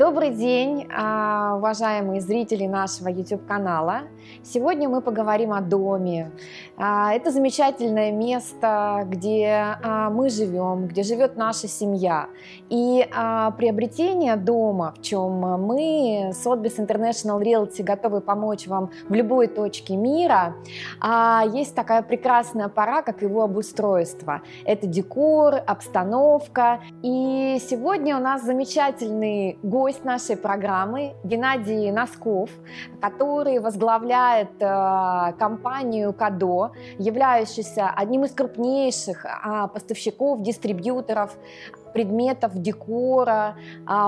Добрый день, уважаемые зрители нашего YouTube-канала. Сегодня мы поговорим о доме. Это замечательное место, где мы живем, где живет наша семья. И приобретение дома, в чем мы, Сотбис Интернешнл Риэлти, готовы помочь вам в любой точке мира, есть такая прекрасная пора, как его обустройство. Это декор, обстановка. И сегодня у нас замечательный гость нашей программы Геннадий Носков, который возглавляет компанию Кадо, являющуюся одним из крупнейших поставщиков, дистрибьюторов предметов декора.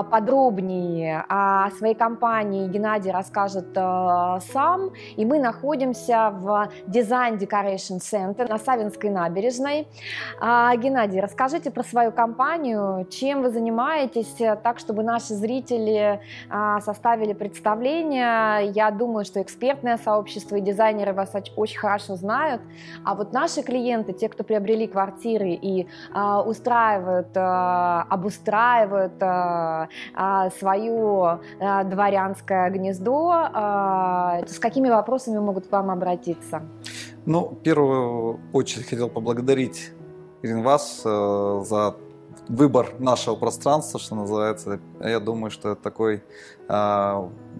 Подробнее о своей компании Геннадий расскажет сам. И мы находимся в Design Decoration Center на Савинской набережной. Геннадий, расскажите про свою компанию, чем вы занимаетесь, так, чтобы наши зрители составили представление. Я думаю, что экспертное сообщество и дизайнеры вас очень хорошо знают. А вот наши клиенты, те, кто приобрели квартиры и обустраивают свое дворянское гнездо, с какими вопросами могут к вам обратиться? Ну, в первую очередь хотел поблагодарить, Ирин, вас за выбор нашего пространства, что называется. Я думаю, что это такой,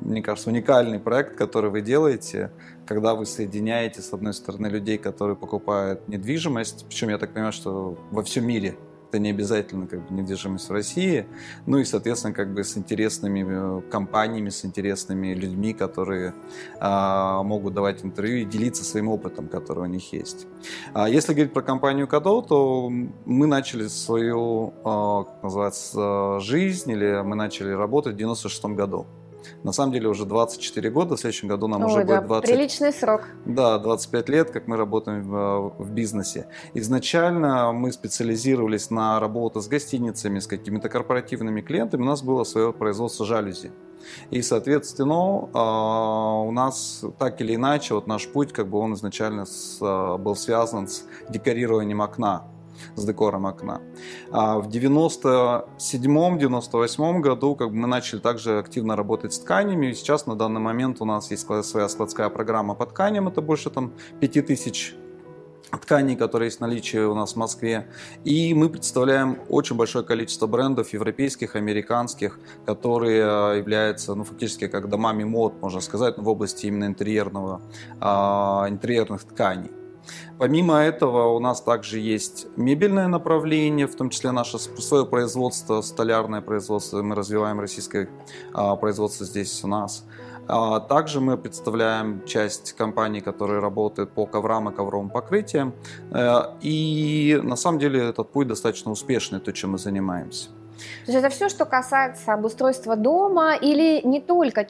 мне кажется, уникальный проект, который вы делаете, когда вы соединяете, с одной стороны, людей, которые покупают недвижимость, причем я так понимаю, что во всем мире, это не обязательно как бы недвижимость в России, ну и, соответственно, как бы с интересными компаниями, с интересными людьми, которые могут давать интервью и делиться своим опытом, который у них есть. Если говорить про компанию Кадо, то мы начали свою, как называется, жизнь, или мы начали работать в 96-м году. На самом деле уже 24 года, в следующем году нам уже будет 20... приличный срок. Да, 25 лет, как мы работаем в бизнесе. Изначально мы специализировались на работе с гостиницами, с какими-то корпоративными клиентами. У нас было свое производство жалюзи. И, соответственно, у нас так или иначе, вот наш путь, как бы он изначально был связан с декорированием окна, с декором окна. В 97-98 году как бы мы начали также активно работать с тканями. И сейчас на данный момент у нас есть своя складская программа по тканям. Это больше там 5000 тканей, которые есть в наличии у нас в Москве. И мы представляем очень большое количество брендов европейских, американских, которые являются, ну, фактически как домами мод, можно сказать, в области именно интерьерных тканей. Помимо этого у нас также есть мебельное направление, в том числе наше свое производство, столярное производство. Мы развиваем российское производство здесь у нас. Также мы представляем часть компаний, которые работают по коврам и ковровым покрытиям. И на самом деле этот путь достаточно успешный, то, чем мы занимаемся. То есть это все, что касается обустройства дома, или не только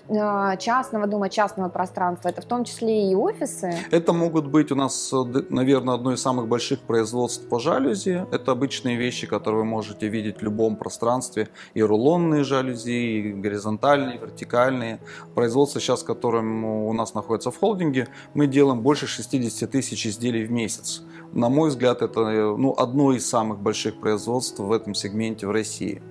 частного дома, частного пространства, это в том числе и офисы? Это могут быть у нас, наверное, одно из самых больших производств по жалюзи. Это обычные вещи, которые вы можете видеть в любом пространстве. И рулонные жалюзи, и горизонтальные, и вертикальные. Производство сейчас, которым у нас находится в холдинге, мы делаем больше 60 000 изделий в месяц. На мой взгляд, это, ну, одно из самых больших производств в этом сегменте в России.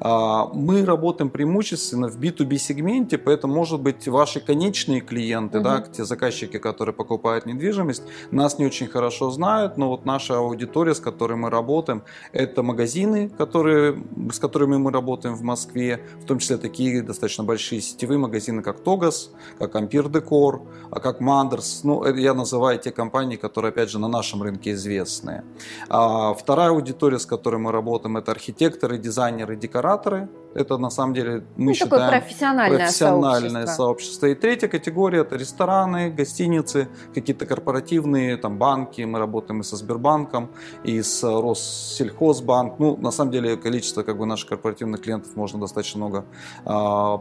Мы работаем преимущественно в B2B сегменте, поэтому, может быть, ваши конечные клиенты, да, те заказчики, которые покупают недвижимость, нас не очень хорошо знают, но вот наша аудитория, с которой мы работаем, это магазины, с которыми мы работаем в Москве, в том числе такие достаточно большие сетевые магазины, как Togas, как Ampir Decor, как Manders. Ну, я называю те компании, которые, опять же, на нашем рынке известны. Вторая аудитория, с которой мы работаем, это архитекторы, дизайнеры, декораторы. Это на самом деле мы считаем профессиональное сообщество. И третья категория — это рестораны, гостиницы, какие-то корпоративные, там, банки. Мы работаем и со Сбербанком, и с Россельхозбанком. Ну, на самом деле количество, как бы, наших корпоративных клиентов можно достаточно много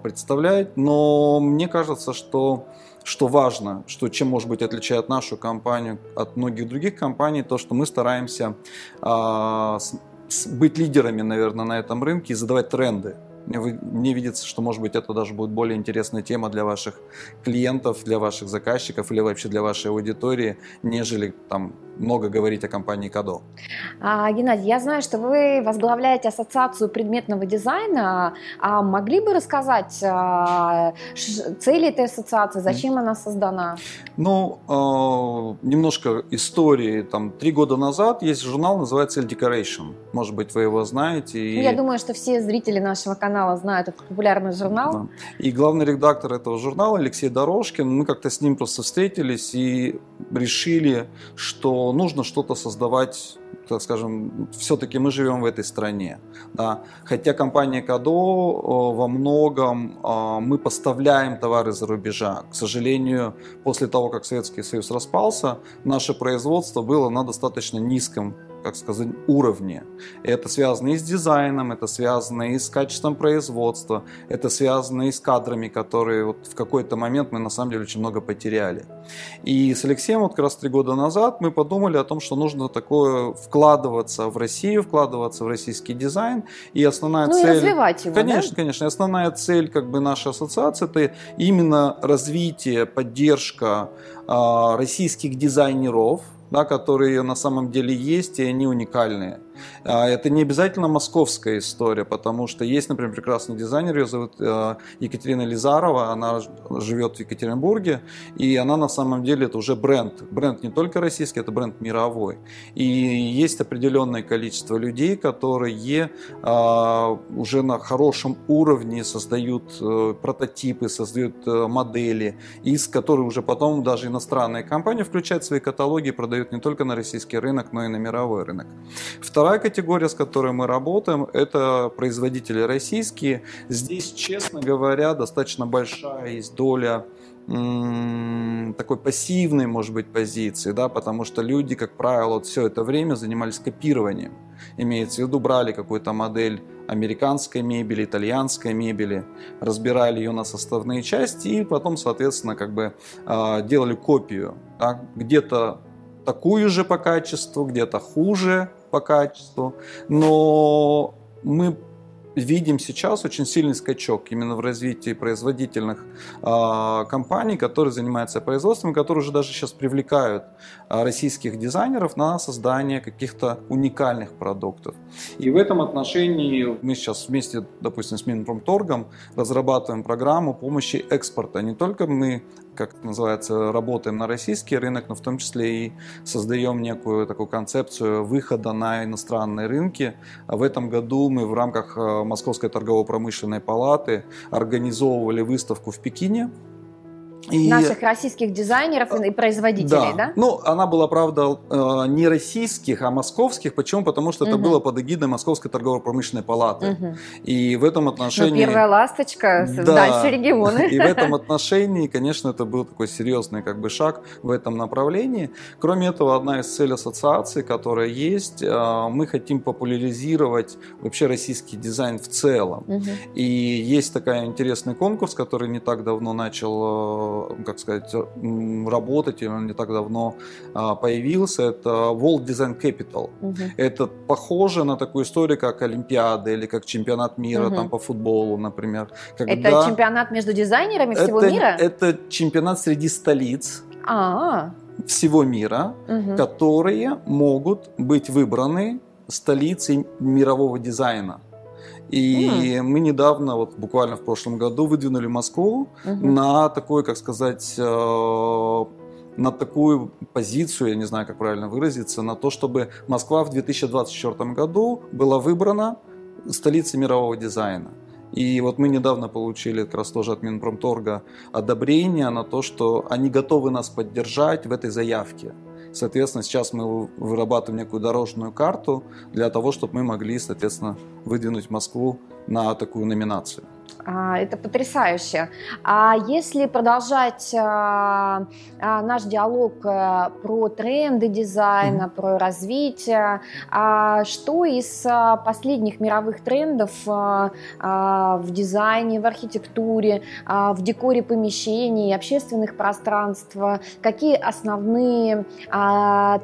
представлять. Но мне кажется, что важно, что чем, может быть, отличает нашу компанию от многих других компаний, то, что мы стараемся быть лидерами, наверное, на этом рынке и задавать тренды. Мне видится, что, может быть, это даже будет более интересная тема для ваших клиентов, для ваших заказчиков или вообще для вашей аудитории, нежели там много говорить о компании Кадо. Геннадий, я знаю, что вы возглавляете ассоциацию предметного дизайна. А могли бы рассказать цели этой ассоциации, зачем она создана? Ну, немножко истории. Там 3 года назад есть журнал, называется Эль Декорейшн. Может быть, вы его знаете. И... Я думаю, что все зрители нашего канала знают этот популярный журнал. Да. И главный редактор этого журнала Алексей Дорошкин. Мы как-то с ним просто встретились и решили, что нужно что-то создавать, так скажем, все-таки мы живем в этой стране. Да. Хотя компания Кадо во многом мы поставляем товары из-за рубежа. К сожалению, после того, как Советский Союз распался, наше производство было на достаточно низком, как сказать, уровне. Это связано и с дизайном, это связано и с качеством производства, это связано и с кадрами, которые вот в какой-то момент мы на самом деле очень много потеряли. И с Алексеем вот как раз 3 года назад мы подумали о том, что нужно такое вкладываться в Россию, вкладываться в российский дизайн. И основная цель... Ну и развивать его, конечно, да? Конечно. Основная цель как бы нашей ассоциации — это именно развитие, поддержка российских дизайнеров, да, которые на самом деле есть, и они уникальные. Это не обязательно московская история, потому что есть, например, прекрасный дизайнер, ее зовут Екатерина Лизарова, она живет в Екатеринбурге, и она на самом деле это уже бренд. Бренд не только российский, это бренд мировой. И есть определенное количество людей, которые уже на хорошем уровне создают прототипы, создают модели, из которых уже потом даже иностранные компании включают свои каталоги и продают не только на российский рынок, но и на мировой рынок. Вторая категория, с которой мы работаем, это производители российские. Здесь, честно говоря, достаточно большая есть доля такой пассивной, может быть, позиции, да, потому что люди, как правило, вот все это время занимались копированием. Имеется в виду, брали какую-то модель американской мебели, итальянской мебели, разбирали ее на составные части и потом, соответственно, как бы делали копию. Да, где-то такую же по качеству, где-то хуже по качеству, но мы видим сейчас очень сильный скачок именно в развитии производительных компаний, которые занимаются производством, которые уже даже сейчас привлекают российских дизайнеров на создание каких-то уникальных продуктов. И в этом отношении мы сейчас вместе, допустим, с Минпромторгом разрабатываем программу помощи экспорта. Не только мы, как называется, работаем на российский рынок, но в том числе и создаем некую такую концепцию выхода на иностранные рынки. В этом году мы в рамках Московской торгово-промышленной палаты организовывали выставку в Пекине. И... Наших российских дизайнеров и производителей, да? Ну, она была, правда, не российских, а московских. Почему? Потому что это было под эгидой Московской торгово-промышленной палаты. И в этом отношении... Ну, первая ласточка, дальше регионы. И в этом отношении, конечно, это был такой серьезный как бы шаг в этом направлении. Кроме этого, одна из целей ассоциации, которая есть, мы хотим популяризировать вообще российский дизайн в целом. И есть такой интересный конкурс, который не так давно начал... как сказать, работать, он не так давно появился, это World Design Capital. Это похоже на такую историю, как Олимпиада или как чемпионат мира там, по футболу, например. Когда... Это чемпионат между дизайнерами всего мира? Это чемпионат среди столиц всего мира, которые могут быть выбраны столицей мирового дизайна. И мы недавно, вот буквально в прошлом году, выдвинули Москву на такой, как сказать, на такую позицию, я не знаю, как правильно выразиться, на то, чтобы Москва в 2024 году была выбрана столицей мирового дизайна. И вот мы недавно получили как раз тоже от Минпромторга одобрение на то, что они готовы нас поддержать в этой заявке. Соответственно, сейчас мы вырабатываем некую дорожную карту для того, чтобы мы могли, соответственно, выдвинуть Москву на такую номинацию. Это потрясающе. А если продолжать наш диалог про тренды дизайна, про развитие, что из последних мировых трендов в дизайне, в архитектуре, в декоре помещений, общественных пространств, какие основные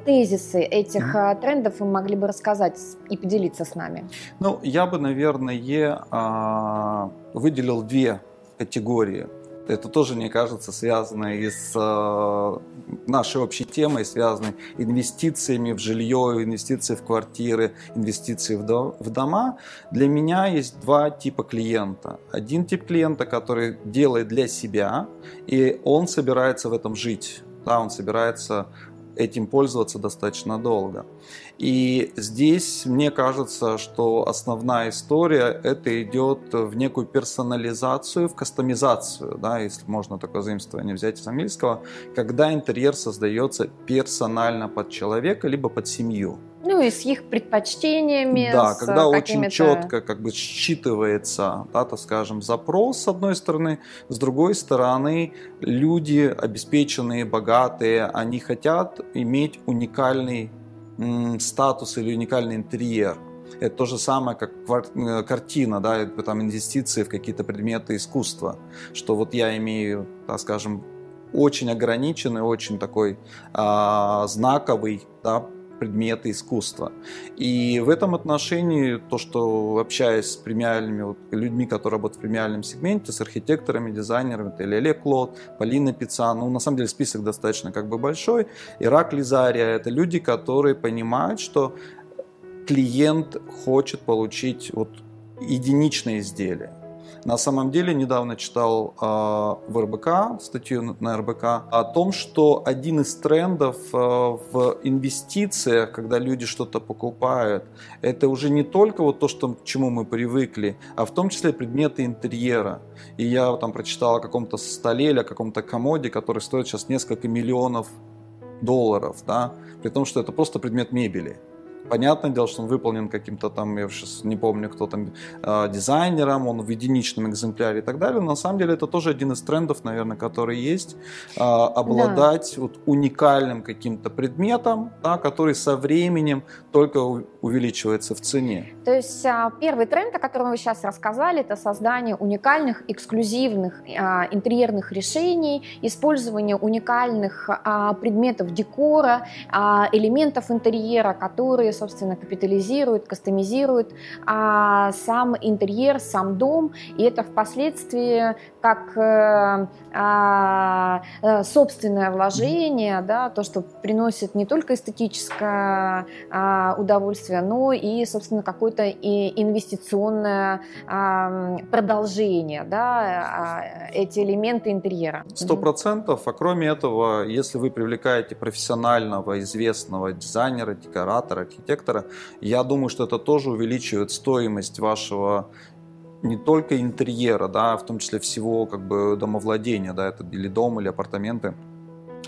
тезисы этих трендов вы могли бы рассказать и поделиться с нами? Ну, я бы, наверное, выделил 2 категории. это тоже, мне кажется, связано и с нашей общей темой, связанной инвестициями в жилье, инвестиции в квартиры, инвестиции в дома. Для меня есть два типа клиента. Один тип клиента, который делает для себя, и он собирается в этом жить. Да, он собирается этим пользоваться достаточно долго. И здесь, мне кажется, что основная история, это идет в некую персонализацию, в кастомизацию, да, если можно такое заимствование взять из английского, когда интерьер создается персонально под человека, либо под семью. Ну и с их предпочтениями. Да, когда очень четко как бы считывается, да, так скажем, запрос с одной стороны, с другой стороны люди обеспеченные, богатые, они хотят иметь уникальный статус или уникальный интерьер. Это то же самое, как картина, да, там инвестиции в какие-то предметы искусства, что вот я имею, так скажем, очень ограниченный, очень такой знаковый, да, предметы искусства. И в этом отношении то, что общаясь с премиальными людьми, которые работают в премиальном сегменте, с архитекторами, дизайнерами, это Ле Клод, Полина Пицана, ну, на самом деле список достаточно как бы большой, Ира Лизария, это люди, которые понимают, что клиент хочет получить вот единичное изделие. На самом деле, недавно читал в РБК, статью на РБК, о том, что один из трендов в инвестициях, когда люди что-то покупают, это уже не только вот то, что, к чему мы привыкли, а в том числе предметы интерьера. И я там прочитал о каком-то столе или о каком-то комоде, который стоит сейчас несколько миллионов долларов, да? При том, что это просто предмет мебели. Понятное дело, что он выполнен каким-то там, я сейчас не помню, кто там, дизайнером, он в единичном экземпляре и так далее. Но на самом деле это тоже один из трендов, наверное, который есть. Обладать да. вот уникальным каким-то предметом, да, который со временем только увеличивается в цене. То есть первый тренд, о котором вы сейчас рассказали, это создание уникальных, эксклюзивных интерьерных решений, использование уникальных предметов декора, элементов интерьера, которые собственно, капитализирует, кастомизирует сам интерьер, сам дом, и это впоследствии как собственное вложение, да, то, что приносит не только эстетическое удовольствие, но и, собственно, какое-то инвестиционное продолжение, да, эти элементы интерьера. 100%, а кроме этого, если вы привлекаете профессионального, известного дизайнера, декоратора, архитектора, я думаю, что это тоже увеличивает стоимость вашего не только интерьера, да, в том числе всего как бы домовладения, да, это или дом, или апартаменты,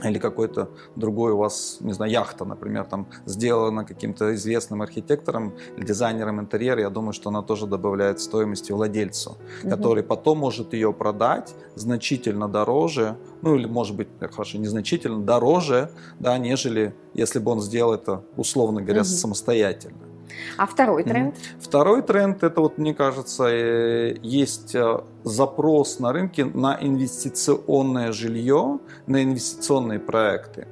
или какой-то другой у вас, не знаю, яхта, например, там сделана каким-то известным архитектором, дизайнером интерьера, я думаю, что она тоже добавляет стоимости владельцу, который потом может ее продать значительно дороже, ну или, может быть, хорошо, незначительно дороже, да, нежели если бы он сделал это, условно говоря, самостоятельно. А второй тренд? Второй тренд, это вот, мне кажется, есть запрос на рынке на инвестиционное жилье, на инвестиционные проекты.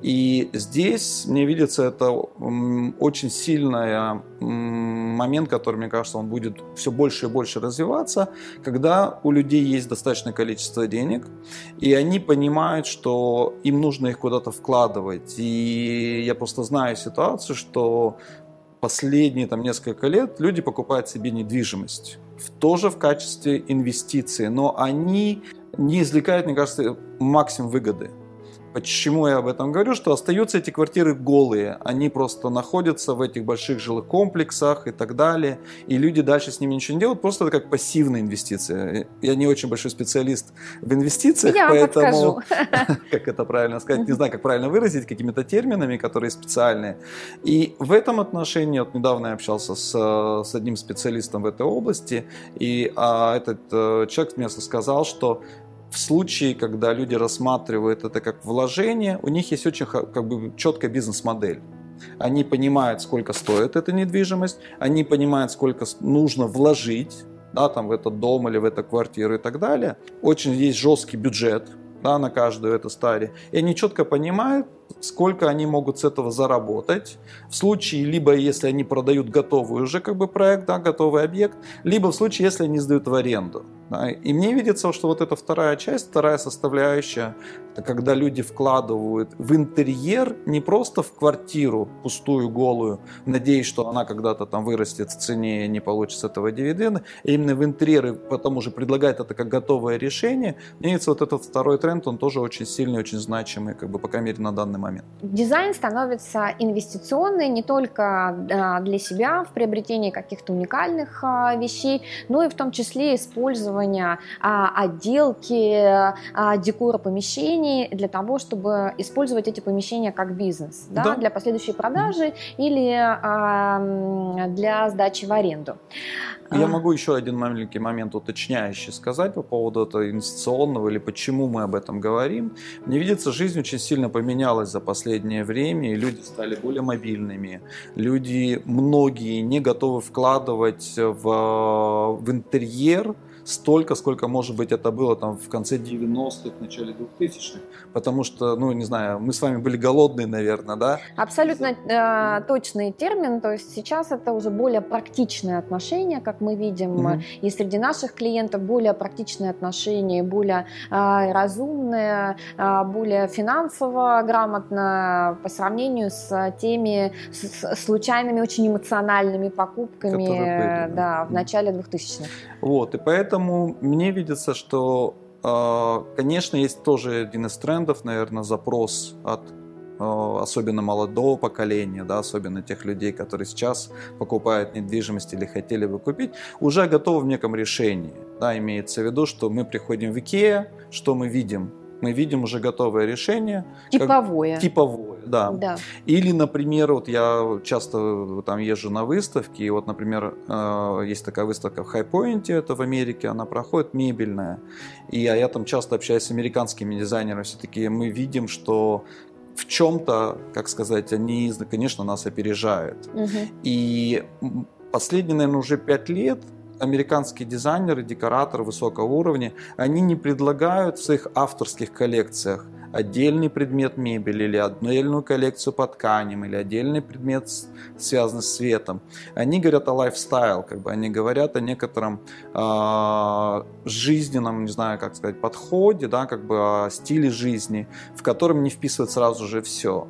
И здесь, мне видится, это очень сильный момент, который, мне кажется, он будет все больше и больше развиваться, когда у людей есть достаточное количество денег, и они понимают, что им нужно их куда-то вкладывать. И я просто знаю ситуацию, что последние там, несколько лет люди покупают себе недвижимость, тоже в качестве инвестиции, но они не извлекают, мне кажется, максимум выгоды. Почему я об этом говорю? Что остаются эти квартиры голые, они просто находятся в этих больших жилых комплексах и так далее, и люди дальше с ними ничего не делают, просто это как пассивная инвестиция. Я не очень большой специалист в инвестициях, я поэтому, как это правильно сказать, не знаю, как правильно выразить, какими-то терминами, которые специальные. И в этом отношении, вот недавно я общался с одним специалистом в этой области, и этот человек мне сказал, что в случае, когда люди рассматривают это как вложение, у них есть очень как бы четкая бизнес-модель. Они понимают, сколько стоит эта недвижимость, они понимают, сколько нужно вложить, да, там, в этот дом или в эту квартиру и так далее. Очень есть жесткий бюджет, да, на каждую эту стадию. И они четко понимают, сколько они могут с этого заработать. В случае, либо если они продают готовый уже как бы проект, да, готовый объект, либо в случае, если они сдают в аренду. И мне видится, что вот эта вторая часть, вторая составляющая, это когда люди вкладывают в интерьер, не просто в квартиру пустую, голую, надеясь, что она когда-то там вырастет в цене и не получит с этого дивиденды, а именно в интерьер, и потом уже предлагает это как готовое решение. Мне видится, вот этот второй тренд, он тоже очень сильный, очень значимый, как бы, по крайней мере, на данный момент. Дизайн становится инвестиционный не только для себя, в приобретении каких-то уникальных вещей, но и в том числе использования отделки, декора помещений для того, чтобы использовать эти помещения как бизнес, да, для последующей продажи или для сдачи в аренду. Я могу еще один маленький момент уточняющий сказать по поводу этого инвестиционного или почему мы об этом говорим. Мне видится, жизнь очень сильно поменялась за последнее время, и люди стали более мобильными. Люди, многие, не готовы вкладывать в интерьер столько, сколько, может быть, это было там в конце 90-х, начале 2000-х. Потому что, ну, не знаю, мы с вами были голодные, наверное, да? Абсолютно точный термин. То есть сейчас это уже более практичное отношение, как мы видим. Mm-hmm. И среди наших клиентов более практичные отношения, более разумные, более финансово грамотно по сравнению с теми случайными, очень эмоциональными покупками были, да, в начале 2000-х. Вот, и поэтому мне видится, что, конечно, есть тоже один из трендов, наверное, запрос от особенно молодого поколения, да, особенно тех людей, которые сейчас покупают недвижимость или хотели бы купить, уже готовы в неком решении. Да, имеется в виду, что мы приходим в Икеа, что мы видим? Мы видим уже готовое решение. Типовое. Типовое, да. Да. Или, например, вот я часто там езжу на выставки, и вот, например, есть такая выставка в Хайпойнте, это в Америке, она проходит, мебельная. И я там часто общаюсь с американскими дизайнерами, все-таки мы видим, что в чем-то, как сказать, они, конечно, нас опережают. Угу. И последние, наверное, уже 5 лет американские дизайнеры, декораторы высокого уровня, они не предлагают в своих авторских коллекциях отдельный предмет мебели или отдельную коллекцию по тканям, или отдельный предмет, связанный с цветом. Они говорят о лайфстайл, как бы, они говорят о некотором жизненном, не знаю, как сказать, подходе, да, как бы о стиле жизни, в котором не вписывают сразу же все.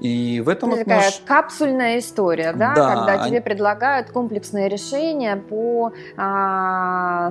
И в этом это такая капсульная история, да? Да, когда тебе предлагают комплексное решение по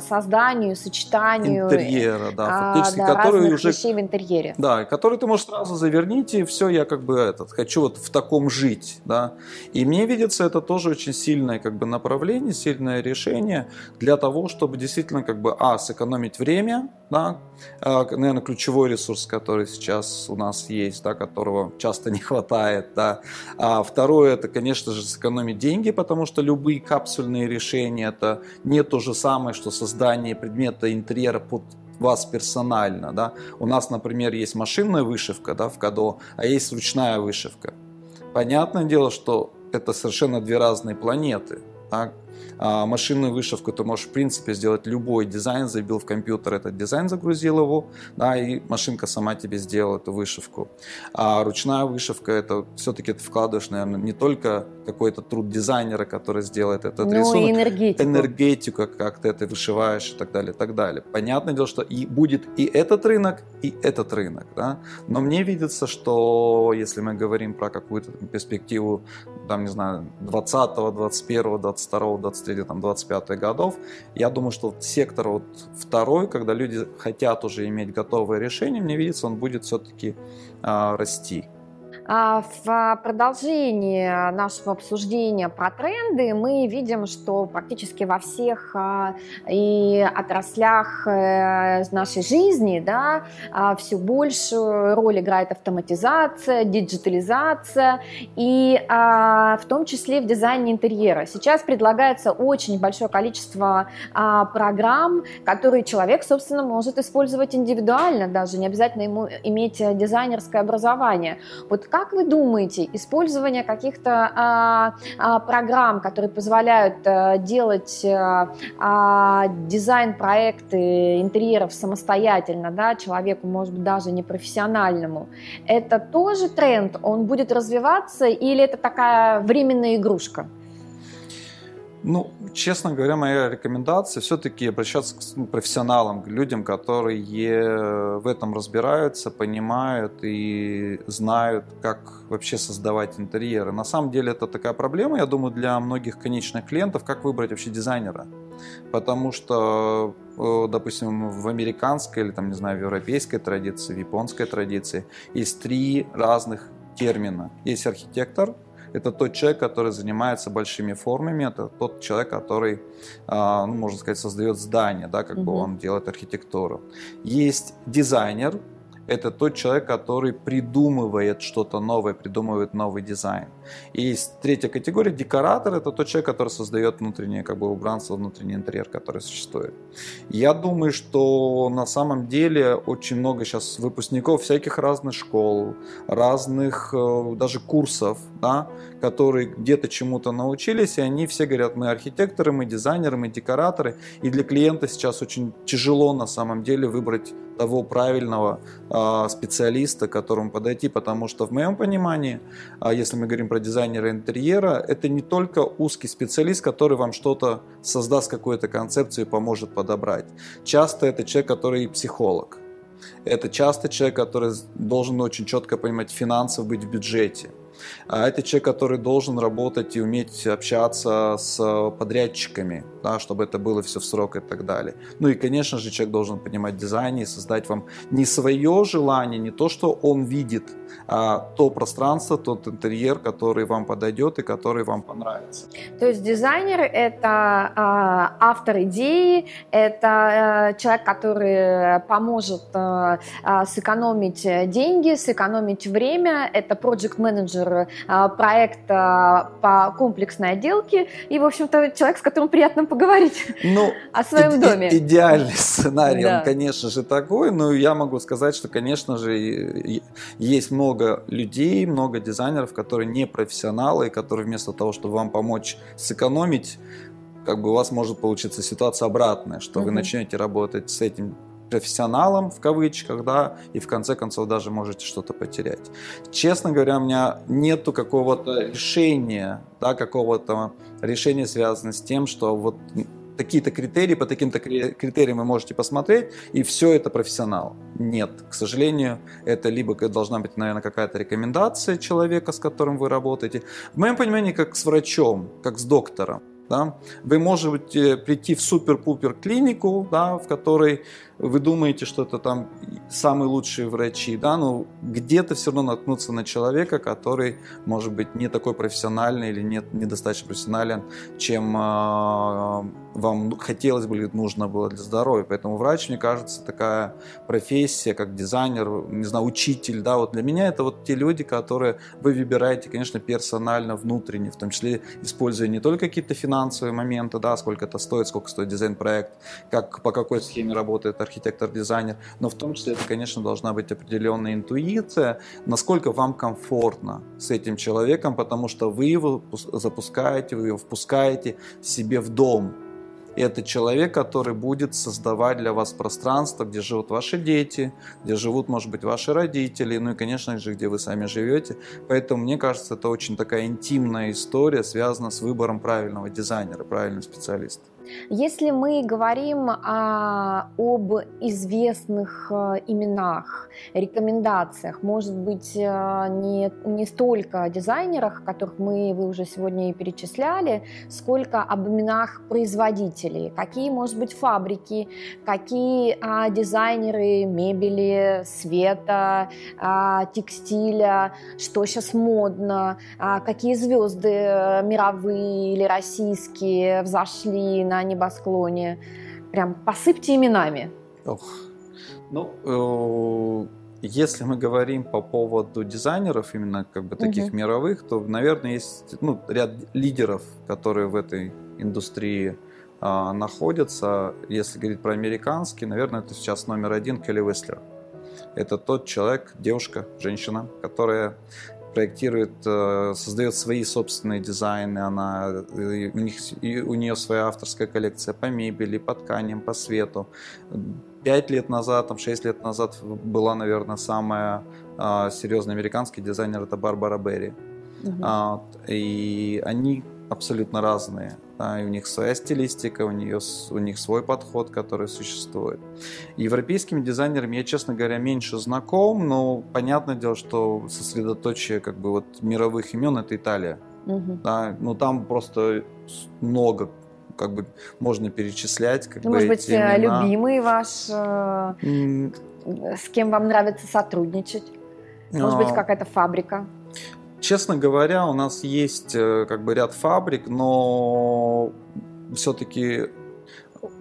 созданию, сочетанию интерьера, да, фактически, да, разных уже вещей в интерьере. Да, который ты можешь сразу завернить, и все, я как бы хочу вот в таком жить. Да? И мне видится, это тоже очень сильное, как бы, направление, сильное решение для того, чтобы действительно, как бы, сэкономить время, да? Наверное, ключевой ресурс, который сейчас у нас есть, да, которого часто не хватает, да. А второе, это, конечно же, сэкономить деньги, потому что любые капсульные решения, это не то же самое, что создание предмета интерьера под вас персонально, да. У нас, например, есть машинная вышивка, да, в Кадо, а есть ручная вышивка. Понятное дело, что это совершенно две разные планеты, да. Машинную вышивку ты можешь, в принципе, сделать любой дизайн, забил в компьютер этот дизайн, загрузил его, да, и машинка сама тебе сделала эту вышивку. А ручная вышивка, это все-таки ты вкладываешь, наверное, не только какой-то труд дизайнера, который сделает этот рисунок, и энергетику, как ты это вышиваешь, и так далее, и так далее. Понятное дело, что и будет и этот рынок, да? Но мне видится, что если мы говорим про какую-то перспективу, там, не знаю, 20-го, 21-го, 22-го, 23, там, 25 годов, я думаю, что сектор вот второй, когда люди хотят уже иметь готовое решение, мне видится, он будет все-таки расти. В продолжении нашего обсуждения про тренды мы видим, что практически во всех и отраслях нашей жизни, да, все большую роль играет автоматизация, диджитализация, и в том числе в дизайне интерьера. Сейчас предлагается очень большое количество программ, которые человек, собственно, может использовать индивидуально, даже не обязательно ему иметь дизайнерское образование. Вот как вы думаете, использование каких-то программ, которые позволяют делать дизайн-проекты интерьеров самостоятельно, да, человеку, может быть, даже непрофессиональному, это тоже тренд? Он будет развиваться или это такая временная игрушка? Ну, честно говоря, моя рекомендация все-таки обращаться к профессионалам, к людям, которые в этом разбираются, понимают и знают, как вообще создавать интерьеры. На самом деле это такая проблема, я думаю, для многих конечных клиентов, как выбрать вообще дизайнера. Потому что, допустим, в американской или, там, не знаю, в европейской традиции, в японской традиции есть три разных термина. Есть архитектор. Это тот человек, который занимается большими формами, это тот человек, который, можно сказать, создает здание, да, как бы он делает архитектуру. Есть дизайнер, это тот человек, который придумывает что-то новое, придумывает новый дизайн. И есть третья категория, декоратор, это тот человек, который создает внутреннее убранство, внутренний интерьер, который существует. Я думаю, что на самом деле очень много сейчас выпускников всяких разных школ, разных даже курсов, да, которые где-то чему-то научились, и они все говорят, мы архитекторы, мы дизайнеры, мы декораторы. И для клиента сейчас очень тяжело на самом деле выбрать того правильного специалиста, к которому подойти, потому что в моем понимании, если мы говорим про дизайнера интерьера, это не только узкий специалист, который вам что-то создаст, какую-то концепцию и поможет подобрать. Часто это человек, который психолог. Это часто человек, который должен очень четко понимать финансы, быть в бюджете. А это человек, который должен работать и уметь общаться с подрядчиками, да, чтобы это было все в срок и так далее. Ну и, конечно же, человек должен понимать дизайн и создать вам не свое желание, не то, что он видит, а то пространство, тот интерьер, который вам подойдет и который вам понравится. То есть дизайнер – это автор идеи, это человек, который поможет сэкономить деньги, сэкономить время, это проект-менеджер, проект по комплексной отделке и, в общем-то, человек, с которым приятно поговорить о своем доме. Идеальный сценарий, да. Он, конечно же, такой, но я могу сказать, что, конечно же, есть много людей, много дизайнеров, которые не профессионалы, и которые вместо того, чтобы вам помочь сэкономить, как бы у вас может получиться ситуация обратная, что вы начнете работать с этим профессионалом, в кавычках, да, и в конце концов даже можете что-то потерять. Честно говоря, у меня нету какого-то решения, да, связанного с тем, что вот такие-то критерии, по таким-то критериям вы можете посмотреть, и все это профессионал. Нет, к сожалению, это либо должна быть, наверное, какая-то рекомендация человека, с которым вы работаете. В моем понимании, как с врачом, как с доктором. Да? Вы можете прийти в супер-пупер клинику, да, в которой вы думаете, что это там самые лучшие врачи, да, но где-то все равно наткнуться на человека, который, может быть, не такой профессиональный или недостаточно профессионален, чем вам хотелось бы или нужно было для здоровья. Поэтому врач, мне кажется, такая профессия, как дизайнер, не знаю, учитель, да, вот для меня это вот те люди, которые вы выбираете, конечно, персонально, внутренне, в том числе используя не только какие-то финансовые моменты, да, сколько это стоит, сколько стоит дизайн-проект, как, по какой схеме работает архитектор-дизайнер, но в том числе это, конечно, должна быть определенная интуиция, насколько вам комфортно с этим человеком, потому что вы его запускаете, вы его впускаете себе в дом. Это человек, который будет создавать для вас пространство, где живут ваши дети, где живут, может быть, ваши родители, ну и, конечно же, где вы сами живете. Поэтому, мне кажется, это очень такая интимная история, связана с выбором правильного дизайнера, правильного специалиста. Если мы говорим об известных именах, рекомендациях, может быть, не столько дизайнерах, которых вы уже сегодня и перечисляли, сколько об именах производителей, какие, может быть, фабрики, какие дизайнеры мебели, света, текстиля, что сейчас модно, какие звезды мировые или российские взошли на небосклоне. Прям посыпьте именами. Если мы говорим по поводу дизайнеров, именно как бы таких мировых, то, наверное, есть ряд лидеров, которые в этой индустрии находятся. Если говорить про американский, наверное, это сейчас номер один Келли Уэсли. Это тот человек, девушка, женщина, которая проектирует, создает свои собственные дизайны, у нее своя авторская коллекция по мебели, по тканям, по свету. 6 лет назад была, наверное, самая серьезная американский дизайнер, это Барбара Берри. И они абсолютно разные. Да, и у них своя стилистика, у них свой подход, который существует. Европейскими дизайнерами я, честно говоря, меньше знаком, но понятное дело, что сосредоточие как бы вот мировых имен — это Италия. Угу. Да, ну там просто много, как бы можно перечислять. Как ну, бы, может быть, имена. Любимый ваш, с кем вам нравится сотрудничать? Может быть, какая-то фабрика? Честно говоря, у нас есть как бы ряд фабрик, но все-таки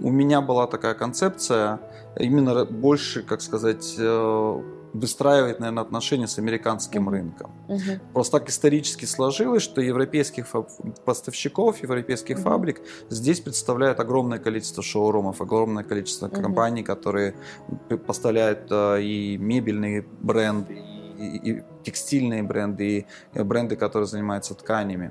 у меня была такая концепция, именно больше, как сказать, выстраивать, наверное, отношения с американским рынком. Uh-huh. Просто так исторически сложилось, что европейских поставщиков, европейских фабрик здесь представляет огромное количество шоурумов, огромное количество компаний, которые поставляют и мебельные бренды, и текстильные бренды, и бренды, которые занимаются тканями.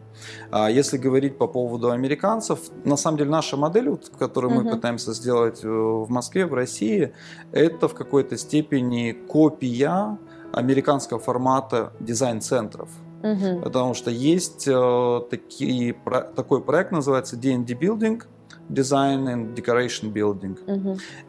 Если говорить по поводу американцев, на самом деле наша модель, которую мы пытаемся сделать в Москве, в России, это в какой-то степени копия американского формата дизайн-центров. Потому что есть такой проект, называется D&D Building, Design Decoration Building.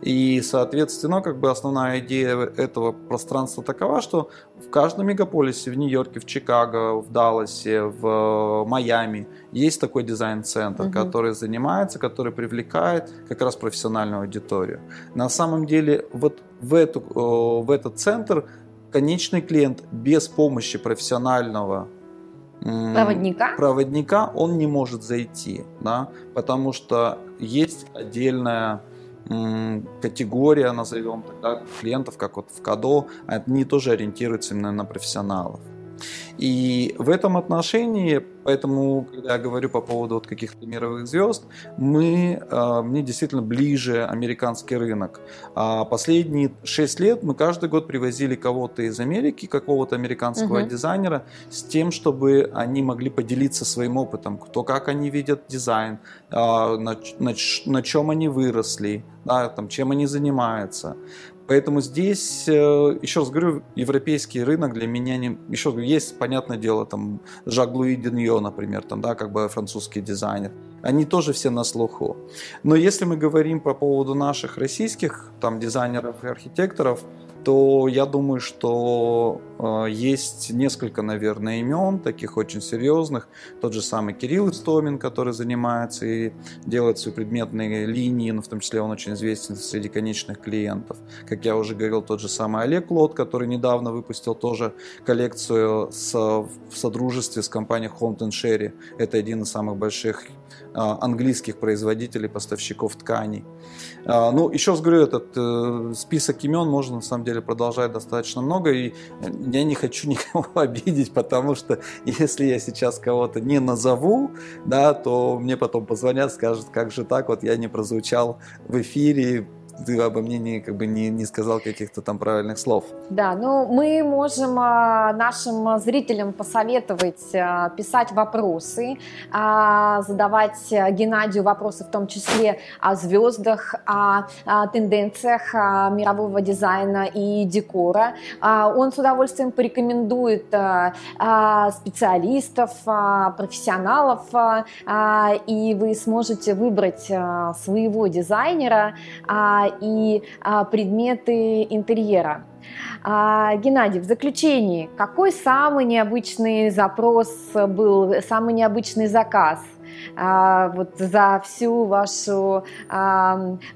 И, соответственно, как бы основная идея этого пространства такова, что в каждом мегаполисе, в Нью-Йорке, в Чикаго, в Далласе, в Майами есть такой дизайн-центр, который занимается, который привлекает как раз профессиональную аудиторию. На самом деле, вот в этот центр конечный клиент без помощи профессионального проводника он не может зайти, да, потому что есть отдельная категория, назовем так, клиентов, как вот в КАДО, они тоже ориентируются именно на профессионалов. И в этом отношении, поэтому, когда я говорю по поводу вот каких-то мировых звезд, мне действительно ближе американский рынок. Последние 6 лет мы каждый год привозили кого-то из Америки, какого-то американского дизайнера, с тем, чтобы они могли поделиться своим опытом, как они видят дизайн, на чем они выросли, да, там, чем они занимаются. Поэтому здесь, еще раз говорю, европейский рынок для меня не... Еще раз говорю, есть, понятное дело, там, Жак-Луи Диньо, например, там, да, как бы французский дизайнер. Они тоже все на слуху. Но если мы говорим по поводу наших российских там, дизайнеров и архитекторов, то я думаю, что есть несколько, наверное, имен, таких очень серьезных. Тот же самый Кирилл Истомин, который занимается и делает свои предметные линии, но в том числе он очень известен среди конечных клиентов. Как я уже говорил, тот же самый Олег Лот, который недавно выпустил тоже коллекцию в содружестве с компанией Home & Sherry. Это один из самых больших английских производителей, поставщиков тканей. Ну, еще раз говорю, этот список имен можно, на самом деле, продолжать достаточно много, и я не хочу никого обидеть, потому что если я сейчас кого-то не назову, да, то мне потом позвонят, скажут, как же так, вот я не прозвучал в эфире, ты обо мне не сказал каких-то там правильных слов. Да, ну мы можем нашим зрителям посоветовать писать вопросы, задавать Геннадию вопросы, в том числе о звездах, о тенденциях мирового дизайна и декора. Он с удовольствием порекомендует специалистов, профессионалов, и вы сможете выбрать своего дизайнера и предметы интерьера. Геннадий, в заключении, какой самый необычный запрос был, самый необычный заказ вот за всю вашу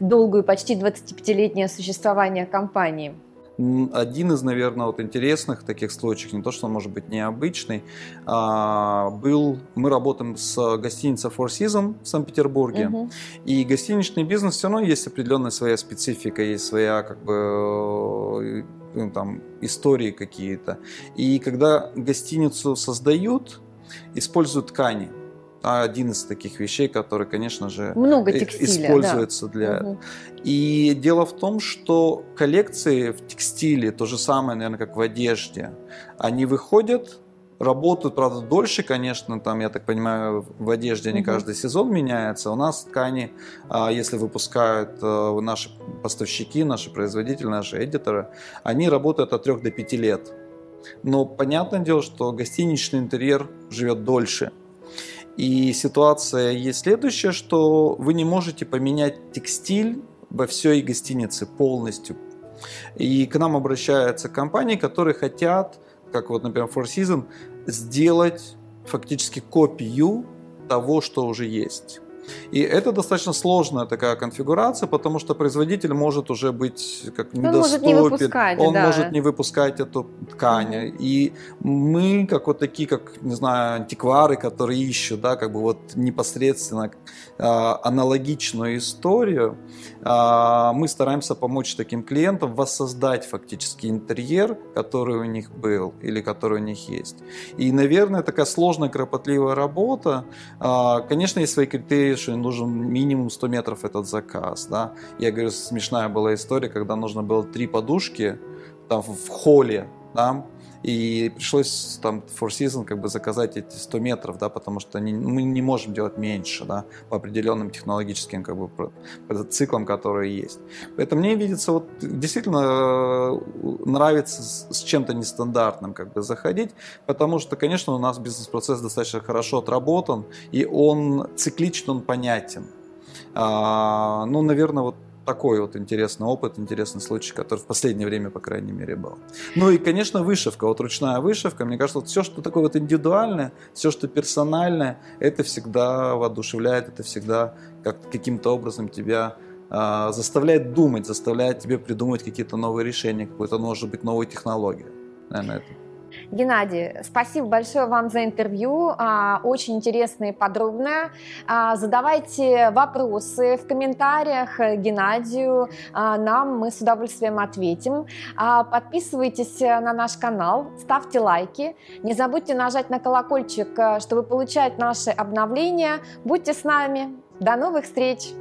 долгую, почти 25-летнее существование компании? Один из, наверное, вот интересных таких случаев, не то, что он может быть необычный, был... Мы работаем с гостиницей Four Seasons в Санкт-Петербурге, и гостиничный бизнес все равно есть определенная своя специфика, есть своя, как бы, там, истории какие-то. И когда гостиницу создают, используют ткани. Один из таких вещей, который, конечно же, много текстиля, используется для... И дело в том, что коллекции в текстиле, то же самое, наверное, как в одежде, они выходят, работают, правда, дольше, конечно, там, я так понимаю, в одежде не каждый сезон меняется. У нас ткани, если выпускают наши поставщики, наши производители, наши эдиторы, они работают от 3 до 5 лет. Но понятное дело, что гостиничный интерьер живет дольше. И ситуация есть следующая, что вы не можете поменять текстиль во всей гостинице полностью. И к нам обращаются компании, которые хотят, как вот, например, Four Seasons, сделать фактически копию того, что уже есть. И это достаточно сложная такая конфигурация, потому что производитель может уже быть как недоступен, он может не выпускать эту ткань. Mm-hmm. И мы, как вот такие, как, не знаю, антиквары, которые ищут, да, как бы вот непосредственно аналогичную историю, мы стараемся помочь таким клиентам воссоздать фактически интерьер, который у них был или который у них есть. И, наверное, такая сложная, кропотливая работа. Конечно, есть свои критерии, что нужен минимум 100 метров этот заказ, да. Я говорю, смешная была история, когда нужно было 3 подушки там в холле, да, и пришлось там Four Seasons как бы заказать эти 100 метров, да, потому что мы не можем делать меньше, да, по определенным технологическим как бы циклам, которые есть. Поэтому мне видится, вот действительно нравится с чем-то нестандартным как бы заходить, потому что, конечно, у нас бизнес-процесс достаточно хорошо отработан, и он цикличен, он понятен. Ну, наверное, вот такой вот интересный опыт, интересный случай, который в последнее время, по крайней мере, был. Ну и, конечно, вышивка, вот ручная вышивка. Мне кажется, вот все, что такое вот индивидуальное, все, что персональное, это всегда воодушевляет, это всегда каким-то образом тебя заставляет думать, заставляет тебе придумывать какие-то новые решения, какую-то, может быть, новую технологию. Наверное, это. Геннадий, спасибо большое вам за интервью, очень интересно и подробно. Задавайте вопросы в комментариях Геннадию, нам, мы с удовольствием ответим. Подписывайтесь на наш канал, ставьте лайки, не забудьте нажать на колокольчик, чтобы получать наши обновления. Будьте с нами, до новых встреч!